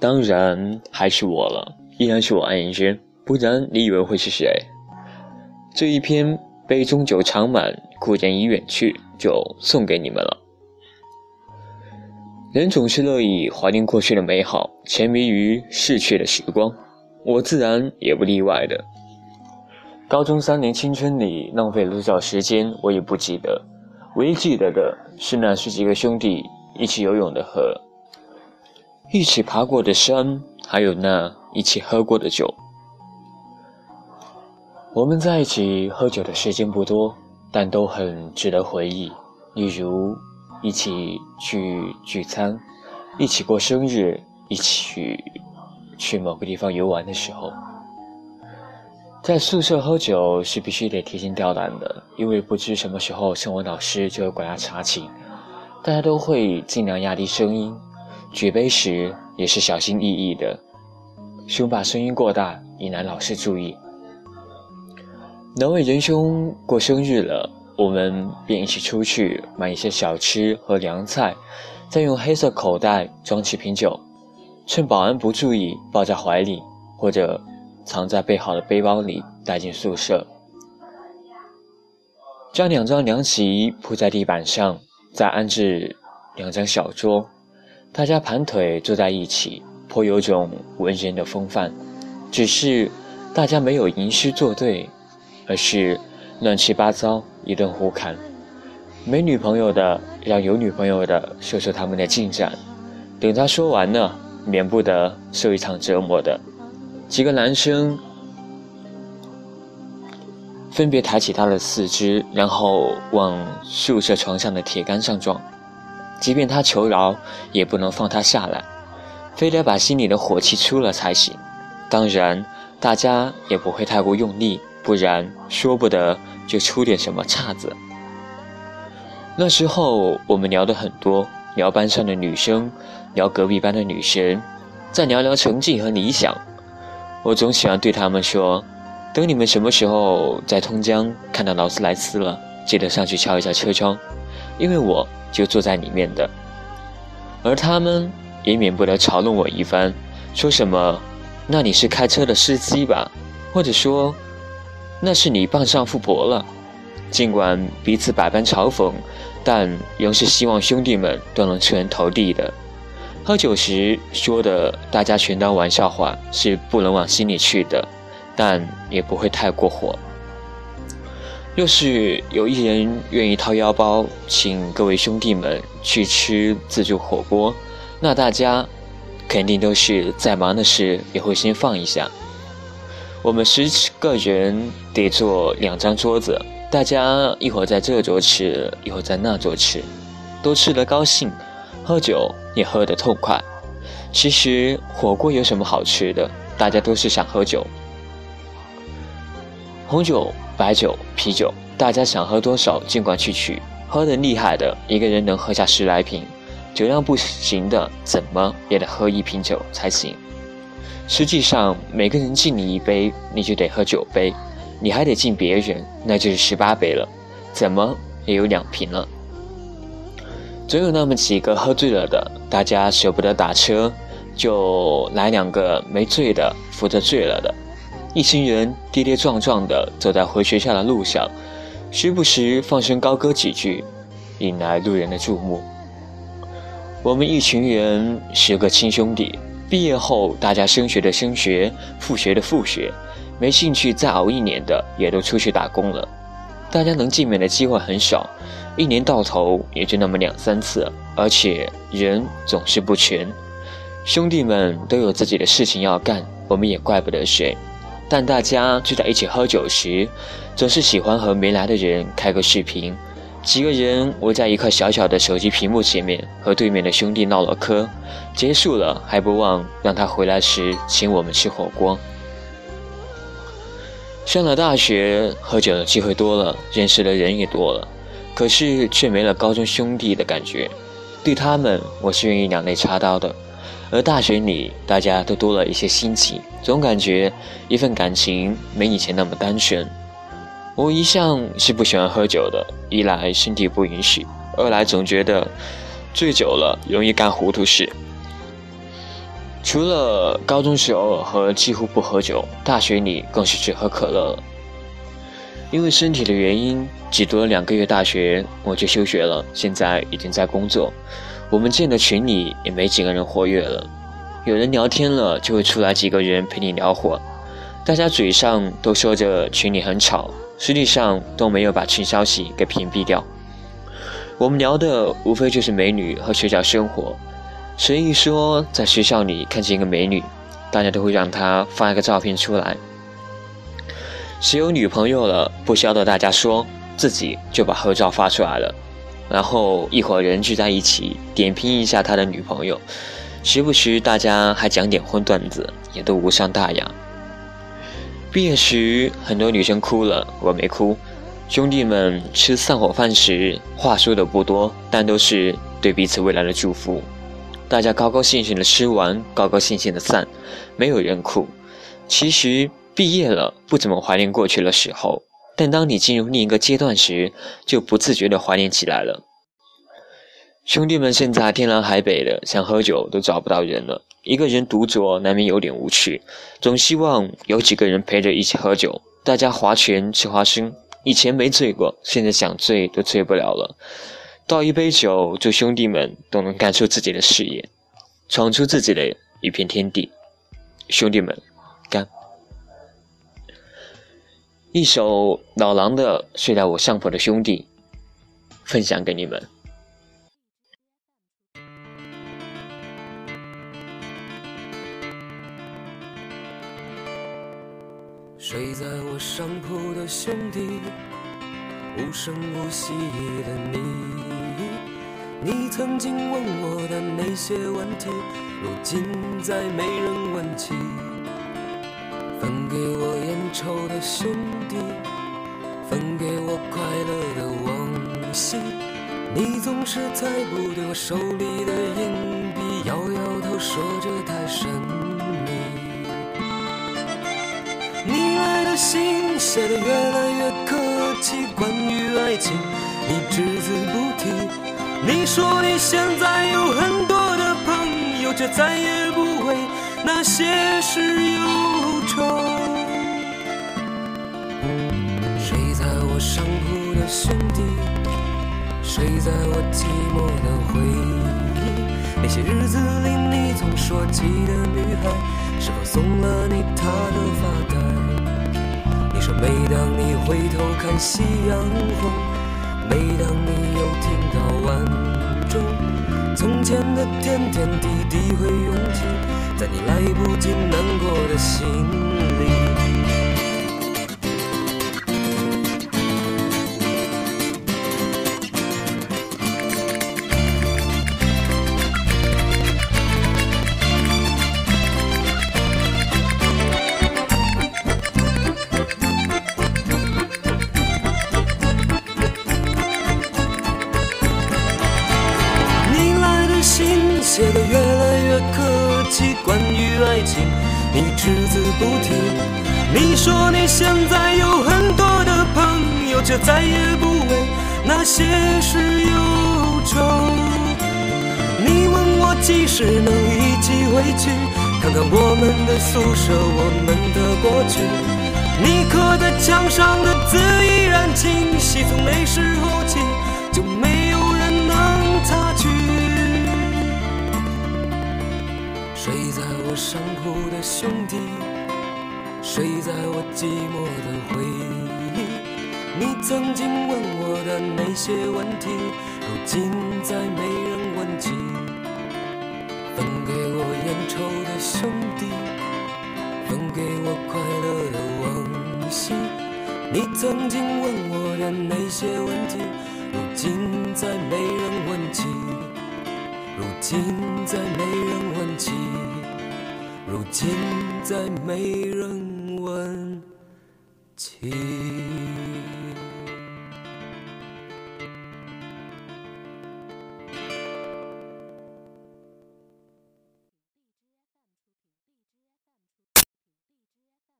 当然还是我了，依然是我安言之，不然你以为会是谁？这一篇杯中酒常满，故人已远去，就送给你们了。人总是乐意怀念过去的美好，沉迷于逝去的时光，我自然也不例外的。高中3年青春里浪费了多少时间，我也不记得，唯一记得的是那十几个兄弟一起游泳的河，一起爬过的山，还有那一起喝过的酒。我们在一起喝酒的时间不多，但都很值得回忆，例如一起去聚餐，一起过生日，一起去某个地方游玩的时候。在宿舍喝酒是必须得提心吊胆的，因为不知什么时候生活老师就会管他查寝，大家都会尽量压低声音，举杯时也是小心翼翼的，生怕声音过大引来老师注意。哪位仁兄过生日了，我们便一起出去买一些小吃和凉菜，再用黑色口袋装起瓶酒，趁保安不注意抱在怀里，或者藏在备好的背包里带进宿舍，将2张凉席铺在地板上，再安置2张小桌，大家盘腿坐在一起，颇有种文人的风范。只是大家没有吟诗作对，而是乱七八糟一顿胡侃，没女朋友的让有女朋友的说说他们的进展，等他说完呢，免不得受一场折磨的。几个男生分别抬起他的4肢，然后往宿舍床上的铁杆上撞，即便他求饶也不能放他下来，非得把心里的火气出了才行。当然大家也不会太过用力，不然说不得就出点什么岔子。那时候我们聊得很多，聊班上的女生，聊隔壁班的女神，再聊聊成绩和理想。我总喜欢对他们说，等你们什么时候在通江看到劳斯莱斯了，记得上去敲一下车窗，因为我就坐在里面的。而他们也免不得嘲弄我一番，说什么那你是开车的司机吧，或者说那是你傍上富婆了。尽管彼此百般嘲讽，但仍是希望兄弟们都能出人头地的。喝酒时说的大家全当玩笑话是不能往心里去的，但也不会太过火。若是有一人愿意掏腰包请各位兄弟们去吃自助火锅，那大家肯定都是再忙的事也会先放一下。我们10个人得坐2张桌子，大家一会儿在这桌吃，一会儿在那桌吃，都吃得高兴，喝酒也喝得痛快。其实火锅有什么好吃的，大家都是想喝酒，红酒、白酒、啤酒，大家想喝多少尽管去取，喝得厉害的一个人能喝下10来瓶，酒量不行的怎么也得喝1瓶酒才行。实际上每个人敬你1杯，你就得喝9杯，你还得敬别人，那就是18杯了，怎么也有2瓶了。总有那么几个喝醉了的，大家舍不得打车，就来2个没醉的扶着醉了的，一群人跌跌撞撞的走在回学校的路上，时不时放声高歌几句，引来路人的注目。我们一群人10个亲兄弟，毕业后大家升学的升学，复学的复学，没兴趣再熬1年的也都出去打工了，大家能见面的机会很少，1年到头也就那么2、3次，而且人总是不全，兄弟们都有自己的事情要干，我们也怪不得谁。但大家聚在一起喝酒时，总是喜欢和没来的人开个视频，几个人围在一块小小的手机屏幕前面，和对面的兄弟闹了嗑，结束了还不忘让他回来时请我们吃火锅。上了大学，喝酒的机会多了，认识的人也多了，可是却没了高中兄弟的感觉。对他们我是愿意两肋插刀的，而大学里大家都多了一些心情，总感觉一份感情没以前那么单纯。我一向是不喜欢喝酒的，一来身体不允许，2来总觉得醉酒了容易干糊涂事。除了高中时偶尔喝，几乎不喝酒，大学里更是只喝可乐了。因为身体的原因，只读了2个月大学，我就休学了。现在已经在工作，我们建的群里也没几个人活跃了，有人聊天了就会出来几个人陪你聊会，大家嘴上都说着群里很吵，实际上都没有把群消息给屏蔽掉。我们聊的无非就是美女和学校生活，谁一说在学校里看见一个美女，大家都会让她发一个照片出来。谁有女朋友了不需要大家说，自己就把合照发出来了，然后一伙人聚在一起点评一下他的女朋友，时不时大家还讲点荤段子，也都无伤大雅。毕业时很多女生哭了，我没哭。兄弟们吃散伙饭时话说的不多，但都是对彼此未来的祝福，大家高高兴兴的吃完，高高兴兴的散，没有人哭。其实毕业了不怎么怀念过去的时候，但当你进入另一个阶段时，就不自觉地怀念起来了。兄弟们现在天南海北的，想喝酒都找不到人了，一个人独酌难免有点无趣，总希望有几个人陪着一起喝酒，大家划拳吃花生。以前没醉过，现在想醉都醉不了了。倒一杯酒，祝兄弟们都能干出自己的事业，闯出自己的一片天地。兄弟们，干！一首老狼的《睡在我上铺的兄弟》分享给你们。睡在我上铺的兄弟，无声无息的你曾经问我的那些问题，如今再没人问起。分给我烟抽的兄弟，分给我快乐的往昔，你总是猜不对我手里的硬币，摇摇头说着太神秘。你来的信写得越来越客气，关于爱情你只字不提，你说你现在有很多的朋友，却再也不为那些事忧愁。睡在我上铺的兄弟，睡在我寂寞的回忆，那些日子里你总说起的女孩，是否送了你她的发带？你说每当你回头看夕阳红，每当你又听到晚钟，从前的点点滴滴会涌起在你来不及难过的心里。你来的信写得越来越客气，关于爱情你只字不提，你说你现在有很多的朋友，却再也不为那些事忧愁。你问我几时能一起回去，看看我们的宿舍，我们的过去，你刻在墙上的字依然清晰，从那时候起就没有人能擦去。睡在我上铺的兄弟，睡在我寂寞的回忆，你曾经问我的那些问题，如今再没人问起。分给我烟抽的兄弟，分给我快乐的往昔，你曾经问我的那些问题，如今再没人问起。如今再没人问起，如今再没人问起。